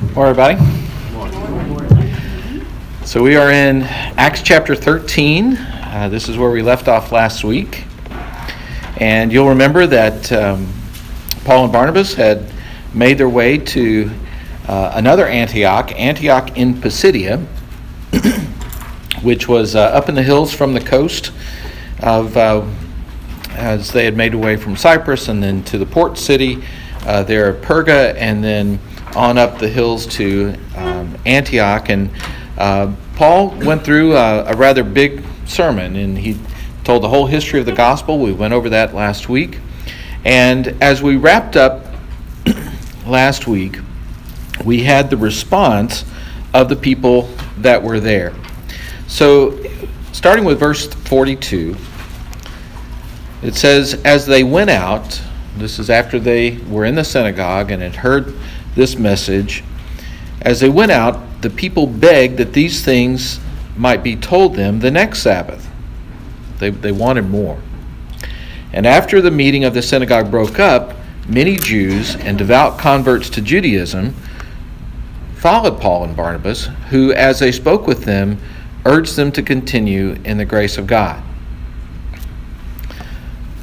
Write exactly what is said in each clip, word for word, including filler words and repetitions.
Morning, everybody. So we are in Acts chapter thirteen. Uh, this is where we left off last week. And you'll remember that um, Paul and Barnabas had made their way to uh, another Antioch, Antioch in Pisidia, which was uh, up in the hills from the coast of uh, as they had made away from Cyprus and then to the port city uh, there at Perga, and then on up the hills to um, Antioch. And uh, Paul went through a, a rather big sermon, and he told the whole history of the gospel. We went over that last week. And as we wrapped up last week, we had the response of the people that were there. So starting with verse forty-two, it says, as they went out, this is after they were in the synagogue and had heard this message, as they went out, the people begged that these things might be told them the next Sabbath. They, they wanted more. And after the meeting of the synagogue broke up, many Jews and devout converts to Judaism followed Paul and Barnabas, who, as they spoke with them, urged them to continue in the grace of God.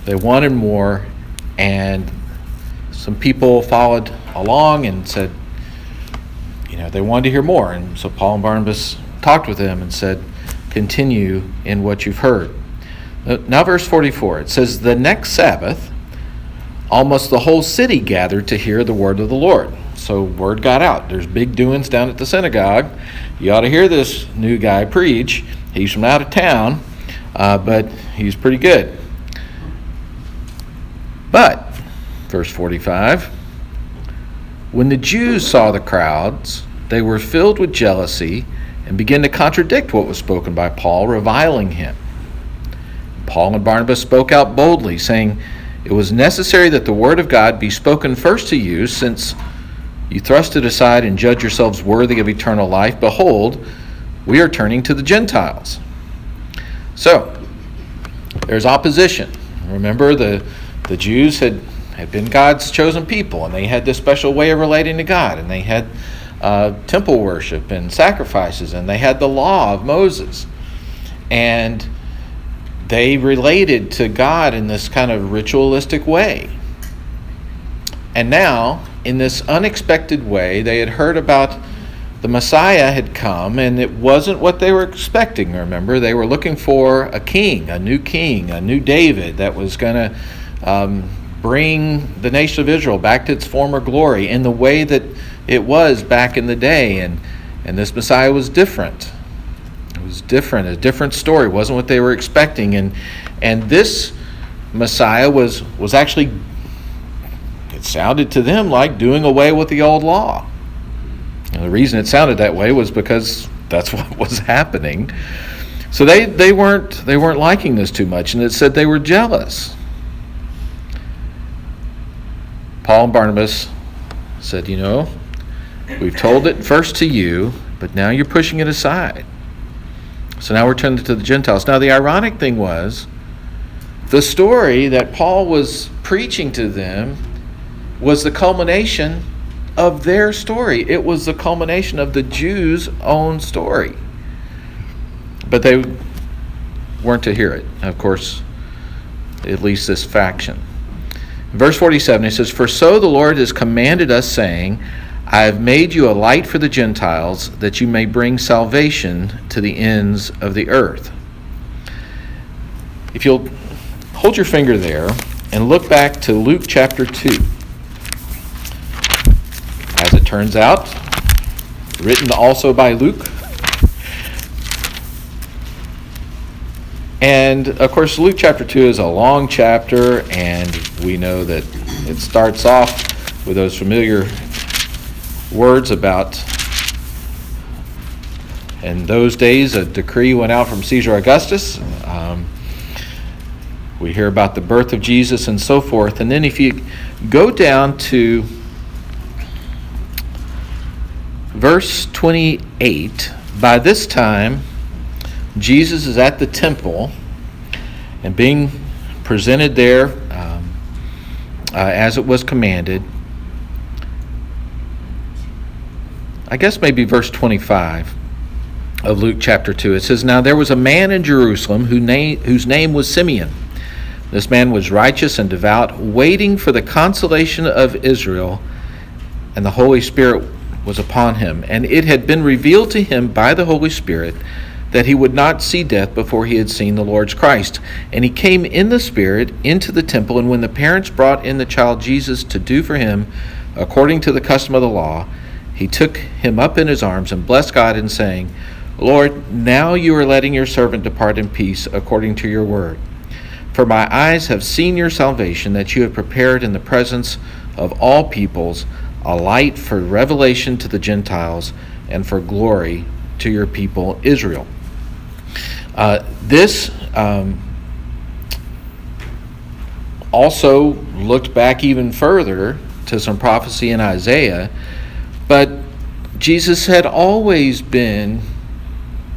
They wanted more, and some people followed along and said, you know, they wanted to hear more. And so Paul and Barnabas talked with them and said, continue in what you've heard. Now verse forty-four, it says, the next Sabbath, almost the whole city gathered to hear the word of the Lord. So word got out. There's big doings down at the synagogue. You ought to hear this new guy preach. He's from out of town, uh, but he's pretty good. But, verse forty-five, when the Jews saw the crowds, they were filled with jealousy and began to contradict what was spoken by Paul, reviling him. Paul and Barnabas spoke out boldly, saying, it was necessary that the word of God be spoken first to you, since you thrust it aside and judge yourselves worthy of eternal life. Behold, we are turning to the Gentiles. So, there's opposition. Remember, the, the Jews had, had been God's chosen people, and they had this special way of relating to God, and they had uh, temple worship and sacrifices, and they had the law of Moses. And they related to God in this kind of ritualistic way. And now, in this unexpected way, they had heard about the Messiah had come, and it wasn't what they were expecting, remember? They were looking for a king, a new king, a new David that was going to um, bring the nation of Israel back to its former glory in the way that it was back in the day. And, and this Messiah was different. It was different, a different story. It wasn't what they were expecting. And and this Messiah was was actually, it sounded to them like doing away with the old law. And the reason it sounded that way was because that's what was happening. So they, they weren't they weren't liking this too much, and it said they were jealous. Paul and Barnabas said, you know, we've told it first to you, but now you're pushing it aside. So now we're turning to the Gentiles. Now the ironic thing was, the story that Paul was preaching to them was the culmination of their story. It was the culmination of the Jews' own story. But they weren't to hear it, of course, at least this faction. Verse forty-seven, it says, for so the Lord has commanded us, saying, I have made you a light for the Gentiles, that you may bring salvation to the ends of the earth. If you'll hold your finger there and look back to Luke chapter two. As it turns out, written also by Luke. And, of course, Luke chapter two is a long chapter, and we know that it starts off with those familiar words about, in those days a decree went out from Caesar Augustus. Um, we hear about the birth of Jesus and so forth. And then if you go down to verse twenty-eight, by this time Jesus is at the temple and being presented there um, uh, as it was commanded. I guess maybe verse twenty-five of Luke chapter two. It says, "Now there was a man in Jerusalem who name, whose name was Simeon. This man was righteous and devout, waiting for the consolation of Israel, and the Holy Spirit was upon him. And it had been revealed to him by the Holy Spirit that he would not see death before he had seen the Lord's Christ. And he came in the Spirit into the temple, and when the parents brought in the child Jesus to do for him according to the custom of the law, he took him up in his arms and blessed God in saying, 'Lord, now you are letting your servant depart in peace according to your word. For my eyes have seen your salvation that you have prepared in the presence of all peoples, a light for revelation to the Gentiles and for glory to your people Israel.'" Uh, this um, also looked back even further to some prophecy in Isaiah, but Jesus had always been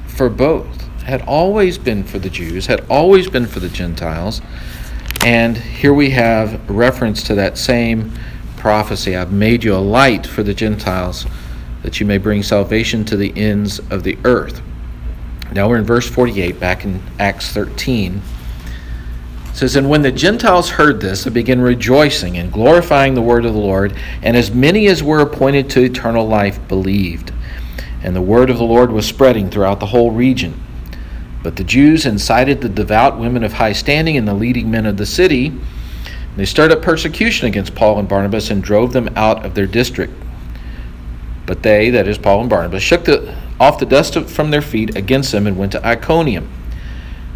for both, had always been for the Jews, had always been for the Gentiles, and here we have reference to that same prophecy. "I've made you a light for the Gentiles, that you may bring salvation to the ends of the earth." Now we're in verse forty-eight, back in Acts thirteen. It says, "And when the Gentiles heard this, they began rejoicing and glorifying the word of the Lord, and as many as were appointed to eternal life believed. And the word of the Lord was spreading throughout the whole region. But the Jews incited the devout women of high standing and the leading men of the city, and they stirred up persecution against Paul and Barnabas and drove them out of their district. But they," that is Paul and Barnabas, "shook the, off the dust from their feet against them and went to Iconium.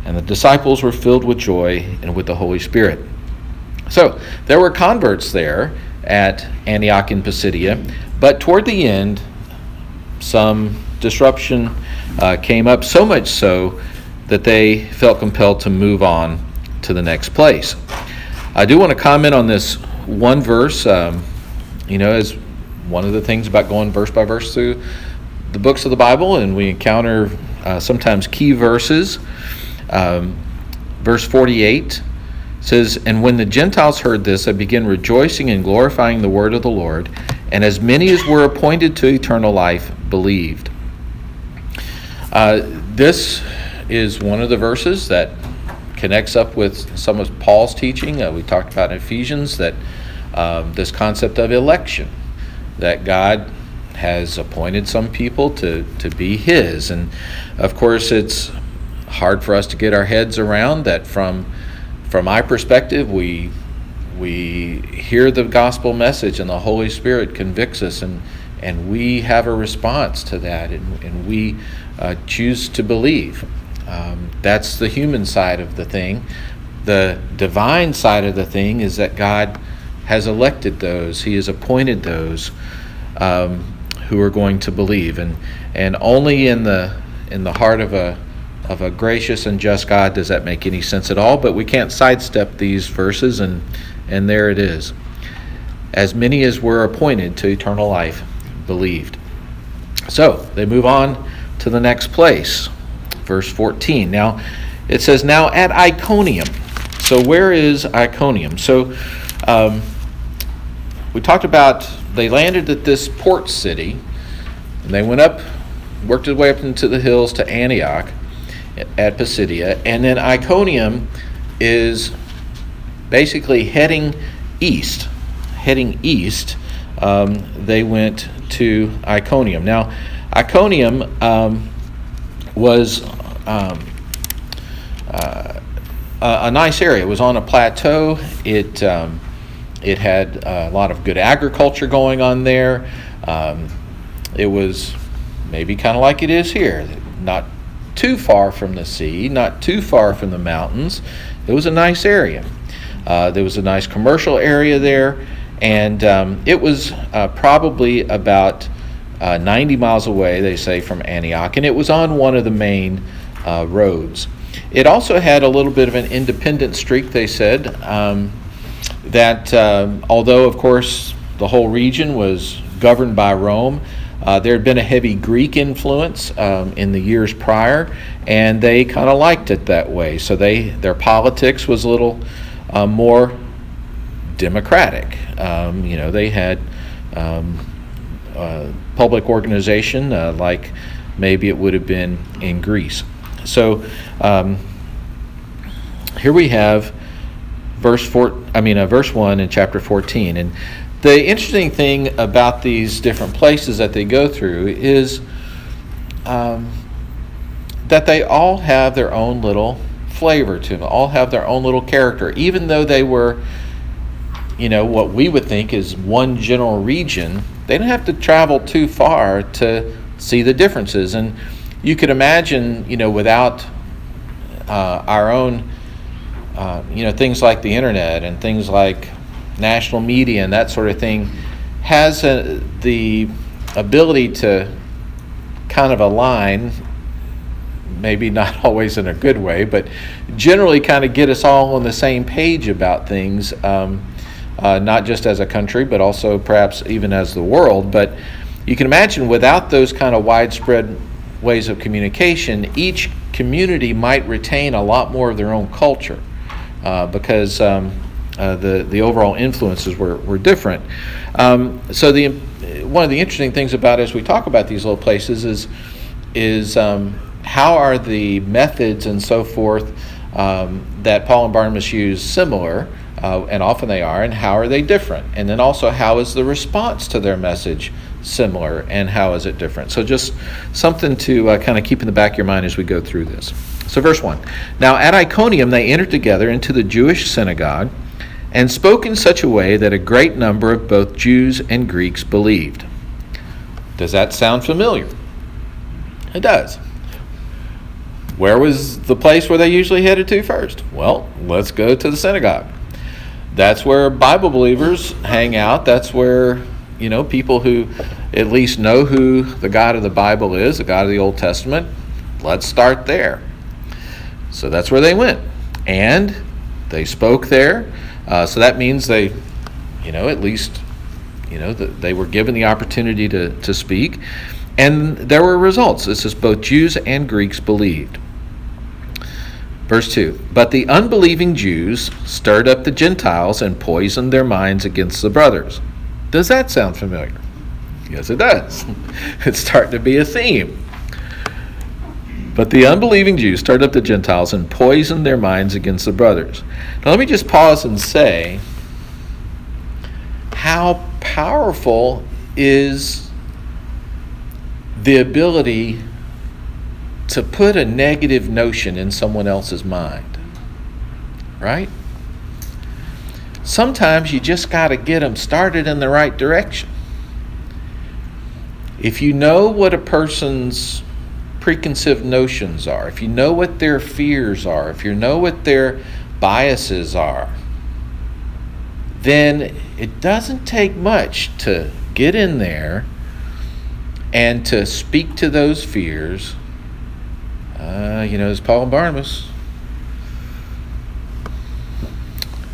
And the disciples were filled with joy and with the Holy Spirit." So there were converts there at Antioch in Pisidia, but toward the end, some disruption uh, came up, so much so that they felt compelled to move on to the next place. I do want to comment on this one verse, um, you know, as one of the things about going verse by verse through the books of the Bible, and we encounter uh, sometimes key verses. Um, verse forty-eight says, "And when the Gentiles heard this, they began rejoicing and glorifying the word of the Lord, and as many as were appointed to eternal life believed." Uh, this is one of the verses that connects up with some of Paul's teaching. Uh, we talked about in Ephesians that um, this concept of election, that God has appointed some people to, to be his. And of course, it's hard for us to get our heads around that. From from my perspective, we we hear the gospel message and the Holy Spirit convicts us, and, and we have a response to that, and, and we uh, choose to believe. Um, that's the human side of the thing. The divine side of the thing is that God has elected those, he has appointed those um, who are going to believe, and and only in the in the heart of a of a gracious and just God does that make any sense at all. But we can't sidestep these verses, and and there it is. "As many as were appointed to eternal life believed." So they move on to the next place, verse fourteen. Now it says, "Now at Iconium." So where is Iconium? So um, we talked about they landed at this port city, and they went up, worked their way up into the hills to Antioch at Pisidia, and then Iconium is basically heading east. Heading east, um, they went to Iconium. Now, Iconium um, was um, uh, a nice area. It was on a plateau. It um, It had a lot of good agriculture going on there. Um, it was maybe kind of like it is here, not too far from the sea, not too far from the mountains. It was a nice area. Uh, there was a nice commercial area there, and um, it was uh, probably about uh, ninety miles away, they say, from Antioch, and it was on one of the main uh, roads. It also had a little bit of an independent streak, they said, um, that um, although, of course, the whole region was governed by Rome, uh, there had been a heavy Greek influence um, in the years prior, and they kind of liked it that way. So they their politics was a little uh, more democratic. Um, you know, they had um, uh, public organization, uh, like maybe it would have been in Greece. So um, here we have verse four. I mean, uh, verse one in chapter fourteen. And the interesting thing about these different places that they go through is um, that they all have their own little flavor to them. All have their own little character, even though they were, you know, what we would think is one general region. They don't have to travel too far to see the differences. And you could imagine, you know, without uh, our own, uh, you know, things like the internet and things like national media and that sort of thing, has a, the ability to kind of align, maybe not always in a good way, but generally kind of get us all on the same page about things, um, uh, not just as a country, but also perhaps even as the world. But you can imagine without those kind of widespread ways of communication, each community might retain a lot more of their own culture uh, because um, uh, the the overall influences were, were different. Um, so the one of the interesting things about as we talk about these little places is is um, how are the methods and so forth um, that Paul and Barnabas use similar, uh, and often they are, and how are they different? And then also, how is the response to their message similar, and how is it different? So just something to uh, kind of keep in the back of your mind as we go through this. So verse one. Now at Iconium they entered together into the Jewish synagogue and spoke in such a way that a great number of both Jews and Greeks believed. Does that sound familiar? It does. Where was the place where they usually headed to first? Well, let's go to the synagogue. That's where Bible believers hang out. That's where, you know, people who at least know who the God of the Bible is, the God of the Old Testament. Let's start there. So that's where they went. And they spoke there. Uh, so that means they, you know, at least, you know, the, they were given the opportunity to, to speak. And there were results. This is both Jews and Greeks believed. Verse two, but the unbelieving Jews stirred up the Gentiles and poisoned their minds against the brothers. Does that sound familiar? Yes, it does. It's starting to be a theme. But the unbelieving Jews stirred up the Gentiles and poisoned their minds against the brothers. Now let me just pause and say, how powerful is the ability to put a negative notion in someone else's mind, right? Sometimes you just got to get them started in the right direction. If you know what a person's preconceived notions are, if you know what their fears are, if you know what their biases are, then it doesn't take much to get in there and to speak to those fears. Uh, you know, it's Paul and Barnabas.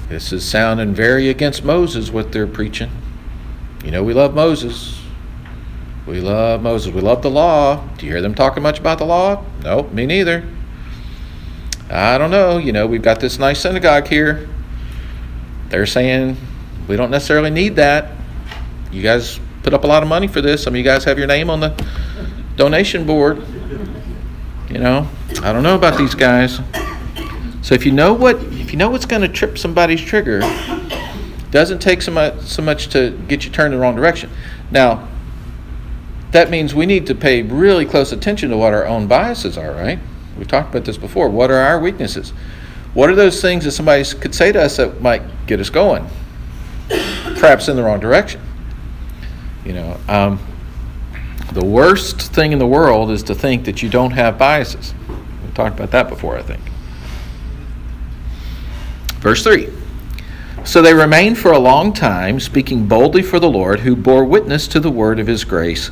This is sounding very against Moses, what they're preaching. You know, we love Moses. We love Moses. We love the law. Do you hear them talking much about the law? Nope, me neither. I don't know. You know, we've got this nice synagogue here. They're saying we don't necessarily need that. You guys put up a lot of money for this. Some of you guys have your name on the donation board. You know, I don't know about these guys. So if you know what, if you know what's going to trip somebody's trigger, it doesn't take so much, so much to get you turned in the wrong direction. Now, that means we need to pay really close attention to what our own biases are, right? We've talked about this before. What are our weaknesses? What are those things that somebody could say to us that might get us going, perhaps in the wrong direction? You know, um, the worst thing in the world is to think that you don't have biases. We've talked about that before, I think. Verse three. So they remained for a long time, speaking boldly for the Lord, who bore witness to the word of his grace,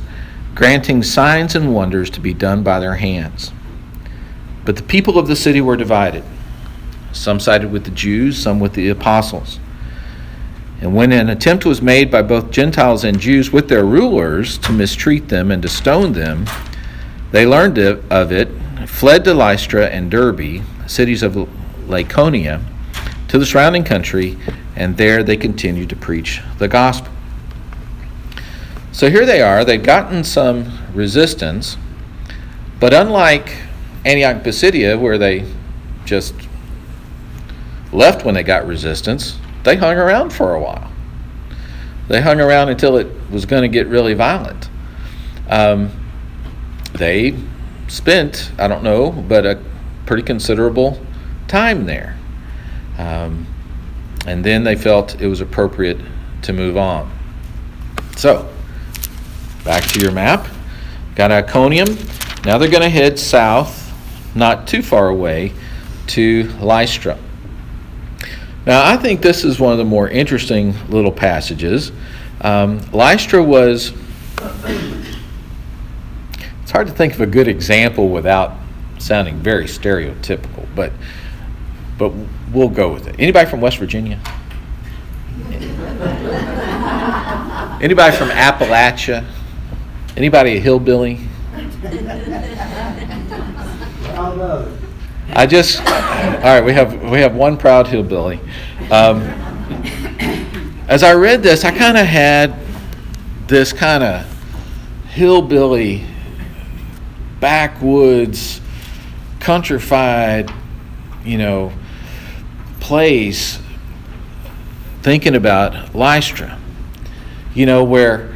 granting signs and wonders to be done by their hands. But the people of the city were divided. Some sided with the Jews, some with the apostles. And when an attempt was made by both Gentiles and Jews with their rulers to mistreat them and to stone them, they learned of it, fled to Lystra and Derbe, cities of Lycaonia, to the surrounding country, and there they continued to preach the gospel. So here they are. They'd gotten some resistance, but unlike Antioch Pisidia, where they just left when they got resistance, they hung around for a while. They hung around until it was going to get really violent. Um, they spent, I don't know, but a pretty considerable time there. Um, and then they felt it was appropriate to move on. So, back to your map. Got Iconium. Now they're going to head south, not too far away, to Lystra. Now, I think this is one of the more interesting little passages. Um, Lystra was, it's hard to think of a good example without sounding very stereotypical, but but we'll go with it. Anybody from West Virginia? Anybody from Appalachia? Anybody a hillbilly? I love it. I just, all right, we have we have one proud hillbilly. Um, as I read this, I kind of had this kind of hillbilly, backwoods, countrified, you know, place, thinking about Lystra. You know, where,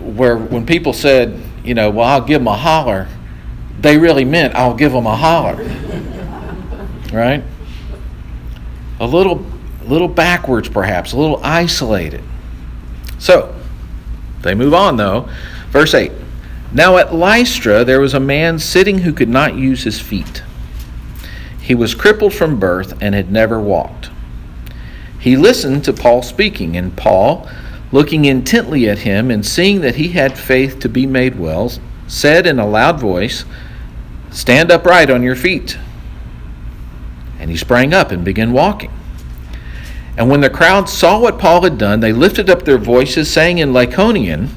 where when people said, you know, well, I'll give them a holler, they really meant I'll give them a holler. Right? A little little backwards, perhaps, a little isolated. So, they move on, though. Verse eight. Now at Lystra there was a man sitting who could not use his feet. He was crippled from birth and had never walked. He listened to Paul speaking, and Paul, looking intently at him and seeing that he had faith to be made well, said in a loud voice, "Stand upright on your feet." And he sprang up and began walking. And when the crowd saw what Paul had done, they lifted up their voices, saying in Lycaonian,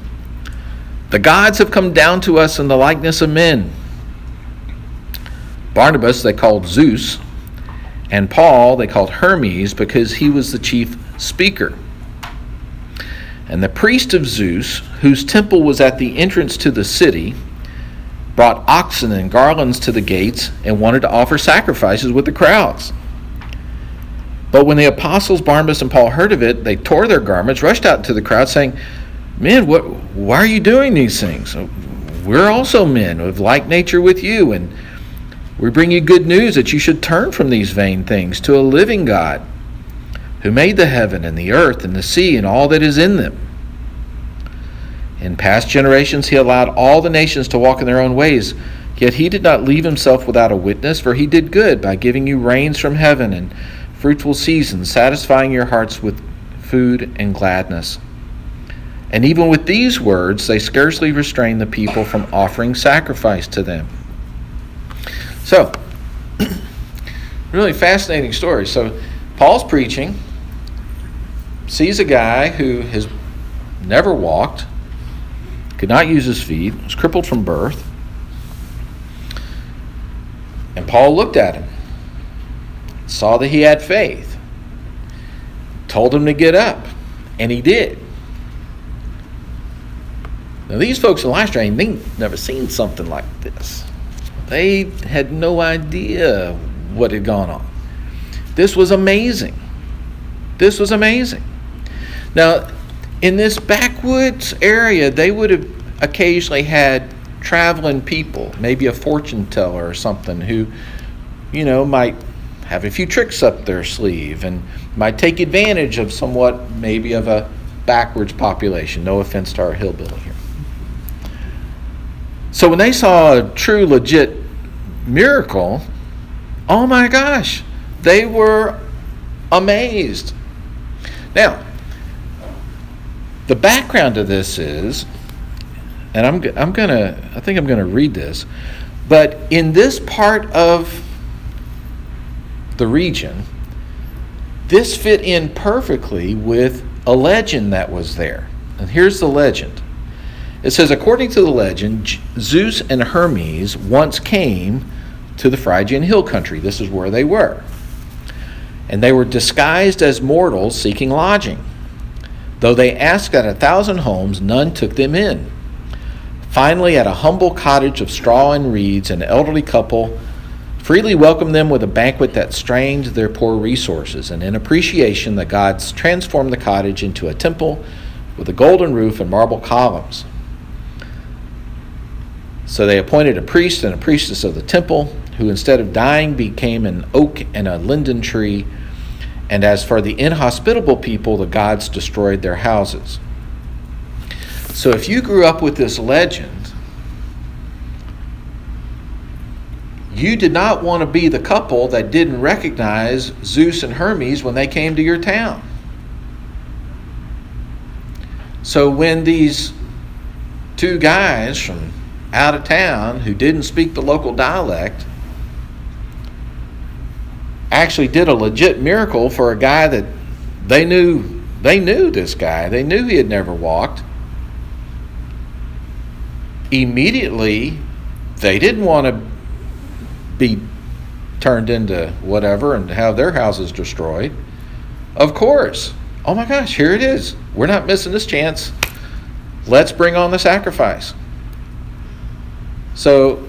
"The gods have come down to us in the likeness of men." Barnabas they called Zeus, and Paul they called Hermes, because he was the chief speaker. And the priest of Zeus, whose temple was at the entrance to the city, brought oxen and garlands to the gates and wanted to offer sacrifices with the crowds. But when the apostles Barnabas and Paul heard of it, they tore their garments, rushed out into the crowd, saying, "Men, what? Why are you doing these things? We're also men of like nature with you, and we bring you good news that you should turn from these vain things to a living God, who made the heaven and the earth and the sea and all that is in them. In past generations he allowed all the nations to walk in their own ways, yet he did not leave himself without a witness, for he did good by giving you rains from heaven and fruitful seasons, satisfying your hearts with food and gladness." And even with these words, they scarcely restrained the people from offering sacrifice to them. So, really fascinating story. So, Paul's preaching, sees a guy who has never walked, could not use his feet, was crippled from birth. And Paul looked at him, saw that he had faith, told him to get up, and he did. Now these folks in Lystra, they'd never seen something like this. They had no idea what had gone on. This was amazing. This was amazing. Now, in this backwoods area, they would have occasionally had traveling people, maybe a fortune teller or something, who, you know, might have a few tricks up their sleeve and might take advantage of somewhat maybe of a backwards population. No offense to our hillbilly here. So when they saw a true, legit miracle, oh my gosh, they were amazed. Now, the background of this is, and I'm I'm gonna I think I'm gonna read this, but in this part of the region, this fit in perfectly with a legend that was there. And here's the legend. It says, according to the legend, Zeus and Hermes once came to the Phrygian hill country. This is where they were. And they were disguised as mortals seeking lodging. Though they asked at a thousand homes, none took them in. Finally, at a humble cottage of straw and reeds, an elderly couple freely welcomed them with a banquet that strained their poor resources. And in appreciation, the gods transformed the cottage into a temple with a golden roof and marble columns. So they appointed a priest and a priestess of the temple, who instead of dying became an oak and a linden tree. And as for the inhospitable people, the gods destroyed their houses. So if you grew up with this legend, you did not want to be the couple that didn't recognize Zeus and Hermes when they came to your town. So when these two guys from out of town who didn't speak the local dialect actually did a legit miracle for a guy that they knew they knew this guy. They knew he had never walked. Immediately, they didn't want to be turned into whatever and have their houses destroyed. Of course. Oh my gosh, here it is. We're not missing this chance. Let's bring on the sacrifice. So,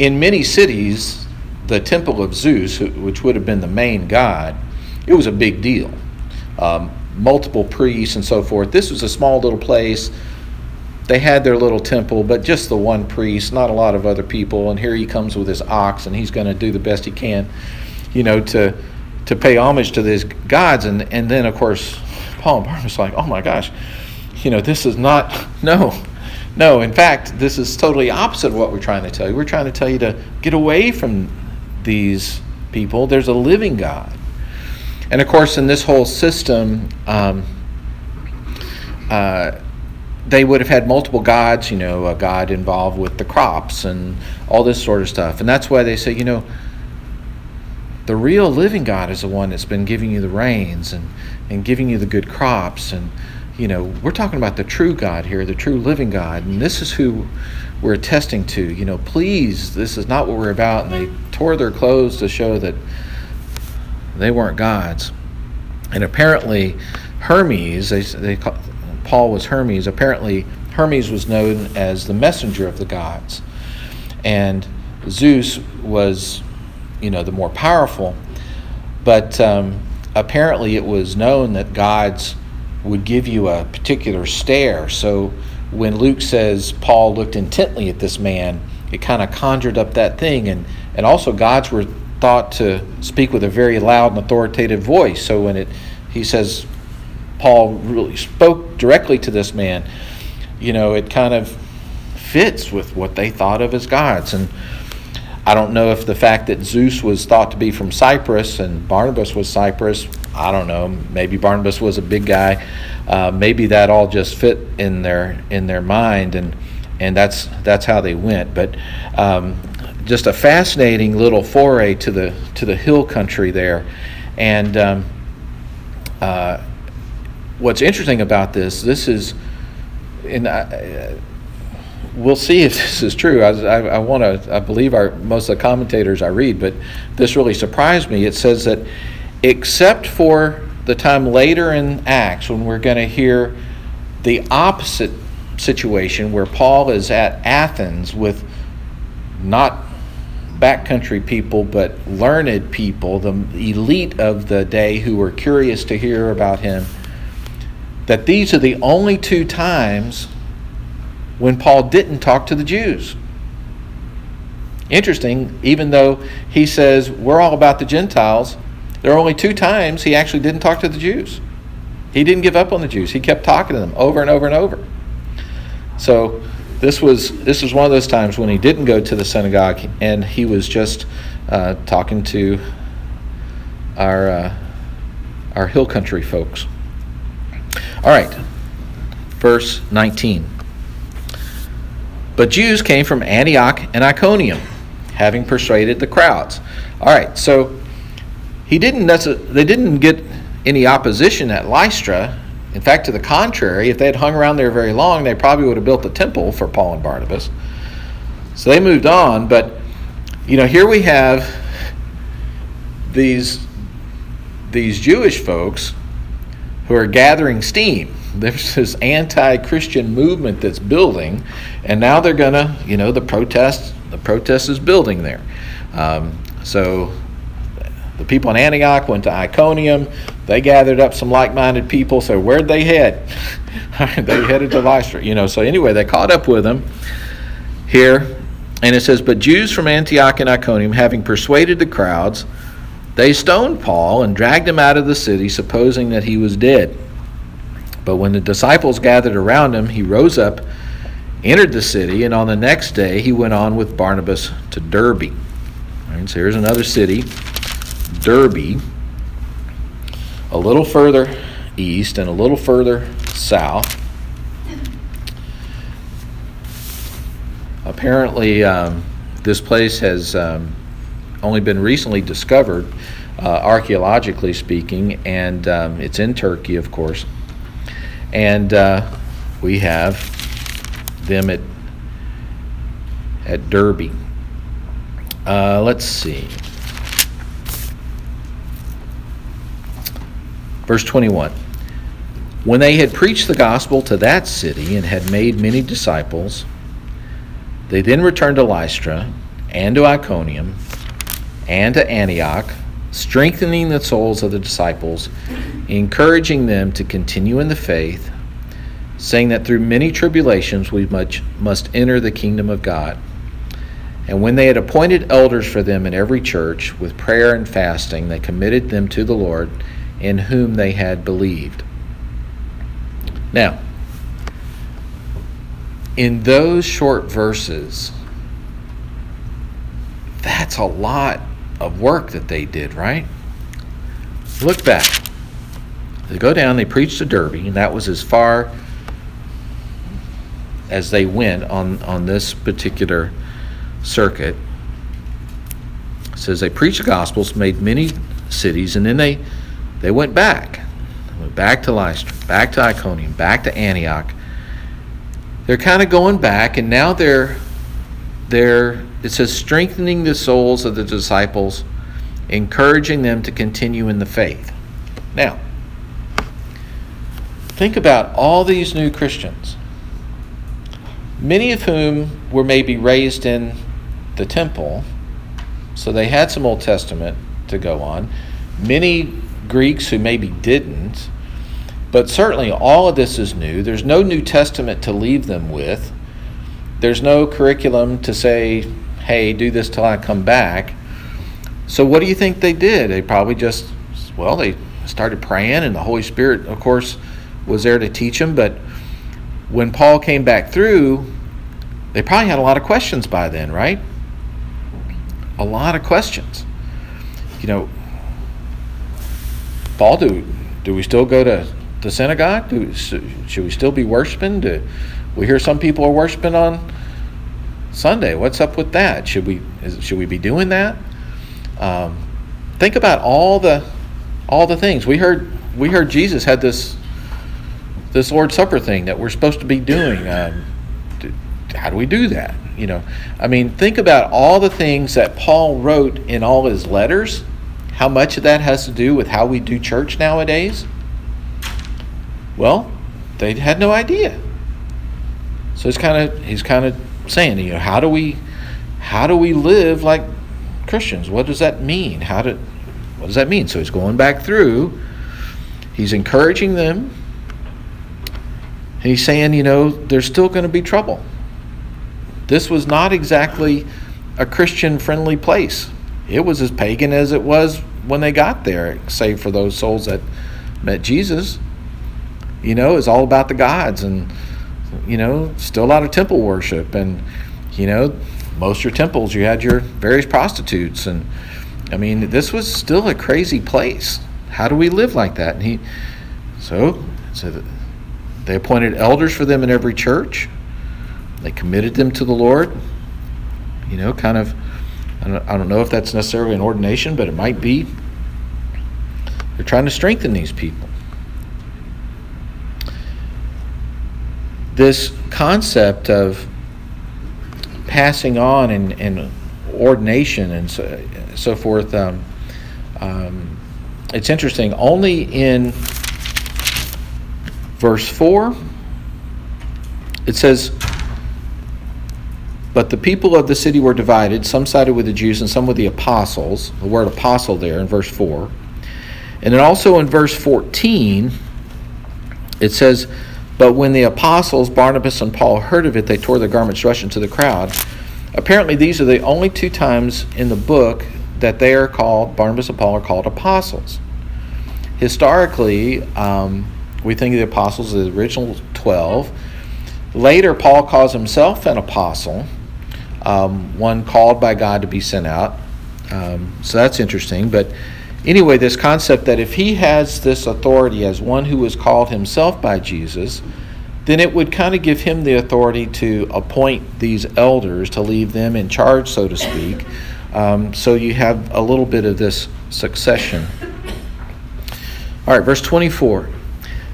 in many cities, the temple of Zeus, which would have been the main god, it was a big deal. Um, multiple priests and so forth. This was a small little place. They had their little temple, but just the one priest, not a lot of other people. And here he comes with his ox, and he's going to do the best he can, you know, to to pay homage to these gods. And and then, of course, Paul and Barnabas like, oh my gosh, you know, this is not, no. No, in fact, this is totally opposite of what we're trying to tell you. We're trying to tell you to get away from these people. There's a living God. And of course, in this whole system, um, uh, they would have had multiple gods, you know, a god involved with the crops and all this sort of stuff. And that's why they say, you know, the real living God is the one that's been giving you the rains and, and giving you the good crops. And, you know, we're talking about the true God here, the true living God. And this is who we're attesting to. You know, please, this is not what we're about. And they tore their clothes to show that they weren't gods. And apparently Hermes, they, they call, Paul was Hermes. Apparently Hermes was known as the messenger of the gods. And Zeus was, you know, the more powerful. But um, apparently it was known that gods would give you a particular stare. So when Luke says Paul looked intently at this man, it kind of conjured up that thing. And, and also gods were thought to speak with a very loud and authoritative voice. So when it he says Paul really spoke directly to this man, you know, it kind of fits with what they thought of as gods. And I don't know if the fact that Zeus was thought to be from Cyprus and Barnabas was Cyprus, I don't know, maybe Barnabas was a big guy. Uh, maybe that all just fit in their in their mind, and and that's that's how they went. But um, just a fascinating little foray to the to the hill country there. And um, uh, what's interesting about this, this is, and I, uh, we'll see if this is true. I, I, I want to. I believe our most of the commentators I read, but this really surprised me. It says that except for the time later in Acts when we're going to hear the opposite situation where Paul is at Athens with not backcountry people but learned people, the elite of the day who were curious to hear about him, that these are the only two times when Paul didn't talk to the Jews. Interesting, even though he says we're all about the Gentiles, there are only two times he actually didn't talk to the Jews. He didn't give up on the Jews. He kept talking to them over and over and over. So this was this was one of those times when he didn't go to the synagogue and he was just uh, talking to our uh, our hill country folks. All right, verse nineteen. But Jews came from Antioch and Iconium, having persuaded the crowds. All right, so he didn't. They didn't get any opposition at Lystra. In fact, to the contrary, if they had hung around there very long, they probably would have built a temple for Paul and Barnabas. So they moved on. But you know, here we have these these Jewish folks who are gathering steam. There's this anti-Christian movement that's building, and now they're going to, you know, the protest, the protest is building there. Um, so the people in Antioch went to Iconium. They gathered up some like-minded people. So where'd they head? They headed to Lystra. You know, so anyway, they caught up with them here. And it says, but Jews from Antioch and Iconium, having persuaded the crowds, they stoned Paul and dragged him out of the city, supposing that he was dead. But when the disciples gathered around him, he rose up, entered the city, and on the next day he went on with Barnabas to Derbe. All right, so here's another city, Derbe, a little further east and a little further south. Apparently, um, this place has um, only been recently discovered, uh, archaeologically speaking, and um, it's in Turkey, of course. And uh, we have them at at Derbe. Uh, let's see. Verse twenty-one. When they had preached the gospel to that city and had made many disciples, they then returned to Lystra and to Iconium and to Antioch, strengthening the souls of the disciples, encouraging them to continue in the faith, saying that through many tribulations we much must enter the kingdom of God. And when they had appointed elders for them in every church, with prayer and fasting, they committed them to the Lord, in whom they had believed. Now, in those short verses, that's a lot of work that they did, right? Look back. They go down, they preach to Derbe, and that was as far as they went on, on this particular circuit. It says they preached the Gospels, made many cities, and then they, they went back. They went back to Lystra, back to Iconium, back to Antioch. They're kind of going back, and now they're, they're it says, strengthening the souls of the disciples, encouraging them to continue in the faith. Now, think about all these new Christians, many of whom were maybe raised in the temple, so they had some Old Testament to go on, many Greeks who maybe didn't, but certainly all of this is new. There's no New Testament to leave them with. There's no curriculum to say, hey, do this till I come back. So what do you think they did? They probably just, well, they started praying, and the Holy Spirit, of course, was there to teach them. But when Paul came back through, they probably had a lot of questions by then, right? A lot of questions. You know, Paul, do do we still go to the synagogue? Do, should we still be worshiping? Do we hear some people are worshiping on Sunday? What's up with that? Should we is, should we be doing that? Um, think about all the all the things we heard. We heard Jesus had this. This Lord's Supper thing that we're supposed to be doing, um, how do we do that? You know, I mean, think about all the things that Paul wrote in all his letters. How much of that has to do with how we do church nowadays? Well, they had no idea. So it's kind of he's kind of saying, you know, how do we, how do we live like Christians? What does that mean? How do, what does that mean? So he's going back through. He's encouraging them. And he's saying, you know, there's still going to be trouble. This was not exactly a Christian-friendly place. It was as pagan as it was when they got there, save for those souls that met Jesus. You know, it's all about the gods and, you know, still a lot of temple worship. And, you know, most of your temples, you had your various prostitutes. And, I mean, this was still a crazy place. How do we live like that? And he, so, so that, they appointed elders for them in every church. They committed them to the Lord. You know, kind of, I don't, I don't know if that's necessarily an ordination, but it might be. They're trying to strengthen these people. This concept of passing on and, and ordination and so, so forth, um, um, it's interesting. Only in verse four, it says, but the people of the city were divided. Some sided with the Jews and some with the apostles. The word apostle there in verse four. And then also in verse fourteen, it says, but when the apostles, Barnabas and Paul, heard of it, they tore their garments, rushed into the crowd. Apparently, these are the only two times in the book that they are called, Barnabas and Paul are called apostles. Historically, um, we think of the apostles as the original twelve. Later, Paul calls himself an apostle, um, one called by God to be sent out. Um, so that's interesting. But anyway, this concept that if he has this authority as one who was called himself by Jesus, then it would kind of give him the authority to appoint these elders, to leave them in charge, so to speak. Um, so you have a little bit of this succession. All right, verse twenty-four.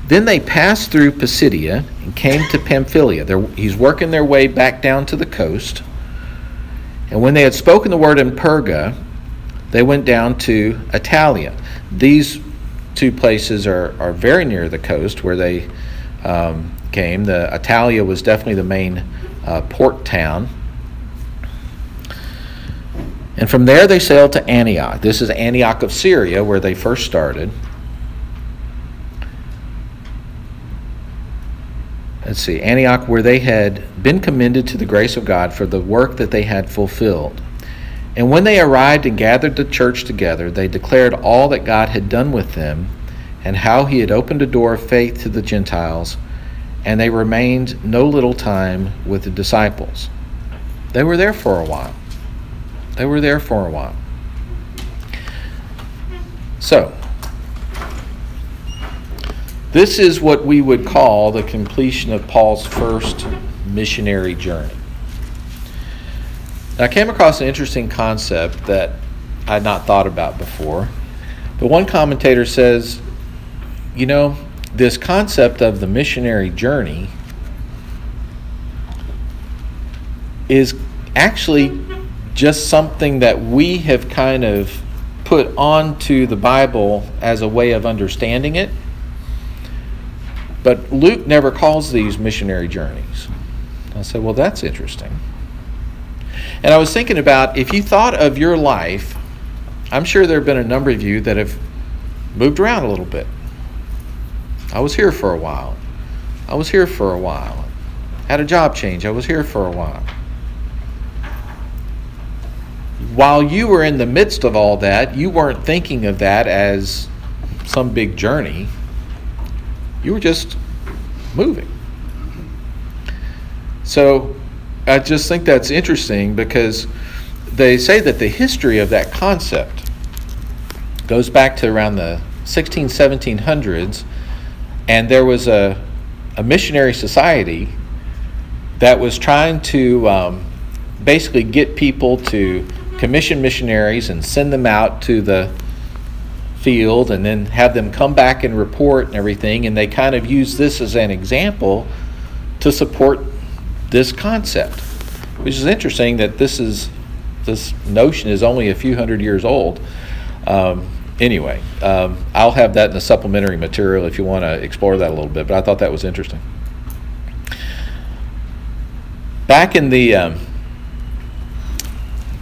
Then they passed through Pisidia and came to Pamphylia. They're, he's working their way back down to the coast. And when they had spoken the word in Perga, they went down to Attalia. These two places are, are very near the coast where they um, came. The Attalia was definitely the main uh, port town. And from there they sailed to Antioch. This is Antioch of Syria where they first started. Let's see, Antioch, where they had been commended to the grace of God for the work that they had fulfilled. And when they arrived and gathered the church together, they declared all that God had done with them and how he had opened a door of faith to the Gentiles, and they remained no little time with the disciples. They were there for a while. They were there for a while. So, this is what we would call the completion of Paul's first missionary journey. Now, I came across an interesting concept that I had not thought about before. But one commentator says, you know, this concept of the missionary journey is actually just something that we have kind of put onto the Bible as a way of understanding it. But Luke never calls these missionary journeys. I said, well, that's interesting. And I was thinking about, if you thought of your life, I'm sure there have been a number of you that have moved around a little bit. I was here for a while. I was here for a while. Had a job change. I was here for a while. While you were in the midst of all that, you weren't thinking of that as some big journey. You were just moving. So I just think that's interesting because they say that the history of that concept goes back to around the sixteen hundreds, seventeen hundreds, and there was a, a missionary society that was trying to um, basically get people to commission missionaries and send them out to the field and then have them come back and report and everything, and they kind of use this as an example to support this concept, which is interesting that this is this notion is only a few hundred years old. Um, anyway, um, I'll have that in the supplementary material if you want to explore that a little bit, but I thought that was interesting. Back in the um,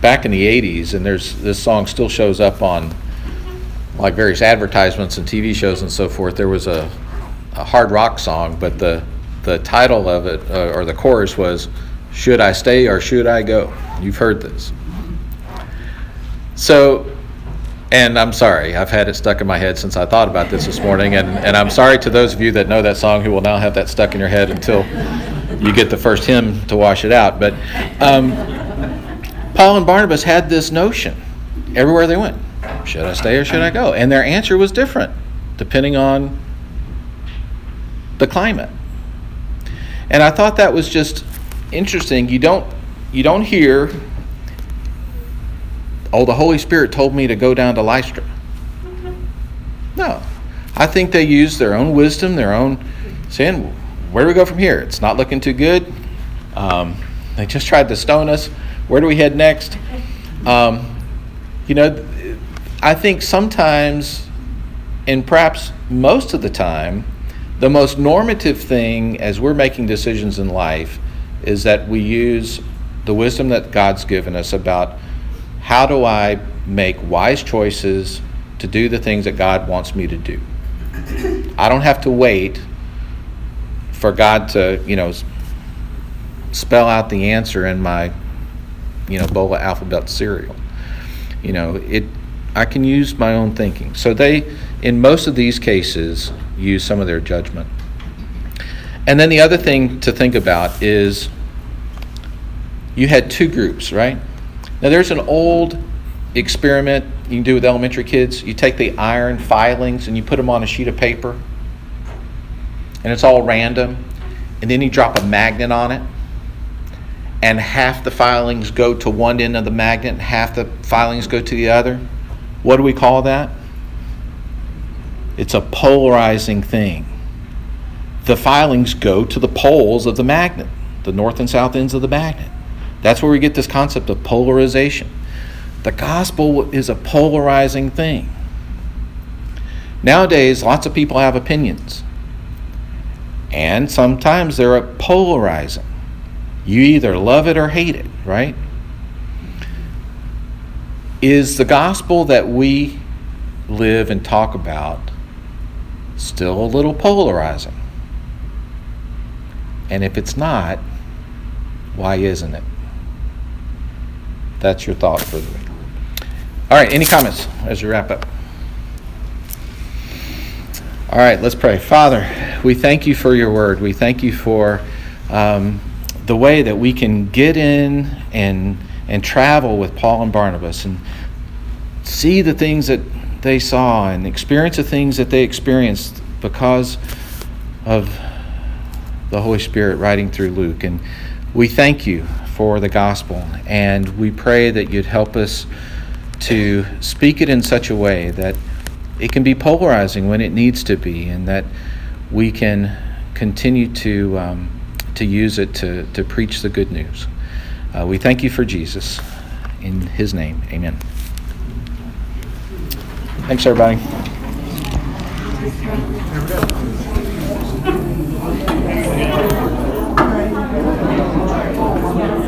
back in the eighties, and there's this song still shows up on like various advertisements and T V shows and so forth. There was a, a hard rock song, but the the title of it, uh, or the chorus was, "Should I Stay or Should I Go?" You've heard this. So, and I'm sorry, I've had it stuck in my head since I thought about this this morning, and, and I'm sorry to those of you that know that song who will now have that stuck in your head until you get the first hymn to wash it out. But um, Paul and Barnabas had this notion everywhere they went. Should I stay or should I go? And their answer was different depending on the climate. And I thought that was just interesting. You don't you don't hear, oh, the Holy Spirit told me to go down to Lystra. No. I think they used their own wisdom, their own saying, where do we go from here? It's not looking too good. Um, they just tried to stone us. Where do we head next? Um, you know, I think sometimes, and perhaps most of the time, The most normative thing as we're making decisions in life is that we use the wisdom that God's given us about how do I make wise choices to do the things that God wants me to do. I don't have to wait for God to, you know, spell out the answer in my, you know, bowl of alphabet cereal. You know, it. I can use my own thinking. So they, in most of these cases, use some of their judgment. And then the other thing to think about is you had two groups, right? Now there's an old experiment you can do with elementary kids. You take the iron filings and you put them on a sheet of paper, and it's all random, and then you drop a magnet on it, and half the filings go to one end of the magnet and half the filings go to the other. What do we call that? It's a polarizing thing. The filings go to the poles of the magnet, the north and south ends of the magnet. That's where we get this concept of polarization. The gospel is a polarizing thing. Nowadays, lots of people have opinions, and sometimes they're polarizing. You either love it or hate it, right? Is the gospel that we live and talk about still a little polarizing? And if it's not, why isn't it? That's your thought for the week. All right, any comments as we wrap up? All right, let's pray. Father, we thank you for your word. We thank you for um, the way that we can get in and and travel with Paul and Barnabas and see the things that they saw and experience the things that they experienced because of the Holy Spirit writing through Luke. And we thank you for the gospel, and we pray that you'd help us to speak it in such a way that it can be polarizing when it needs to be, and that we can continue to um, to use it to, to preach the good news. Uh, we thank you for Jesus. In his name, amen. Thanks, everybody.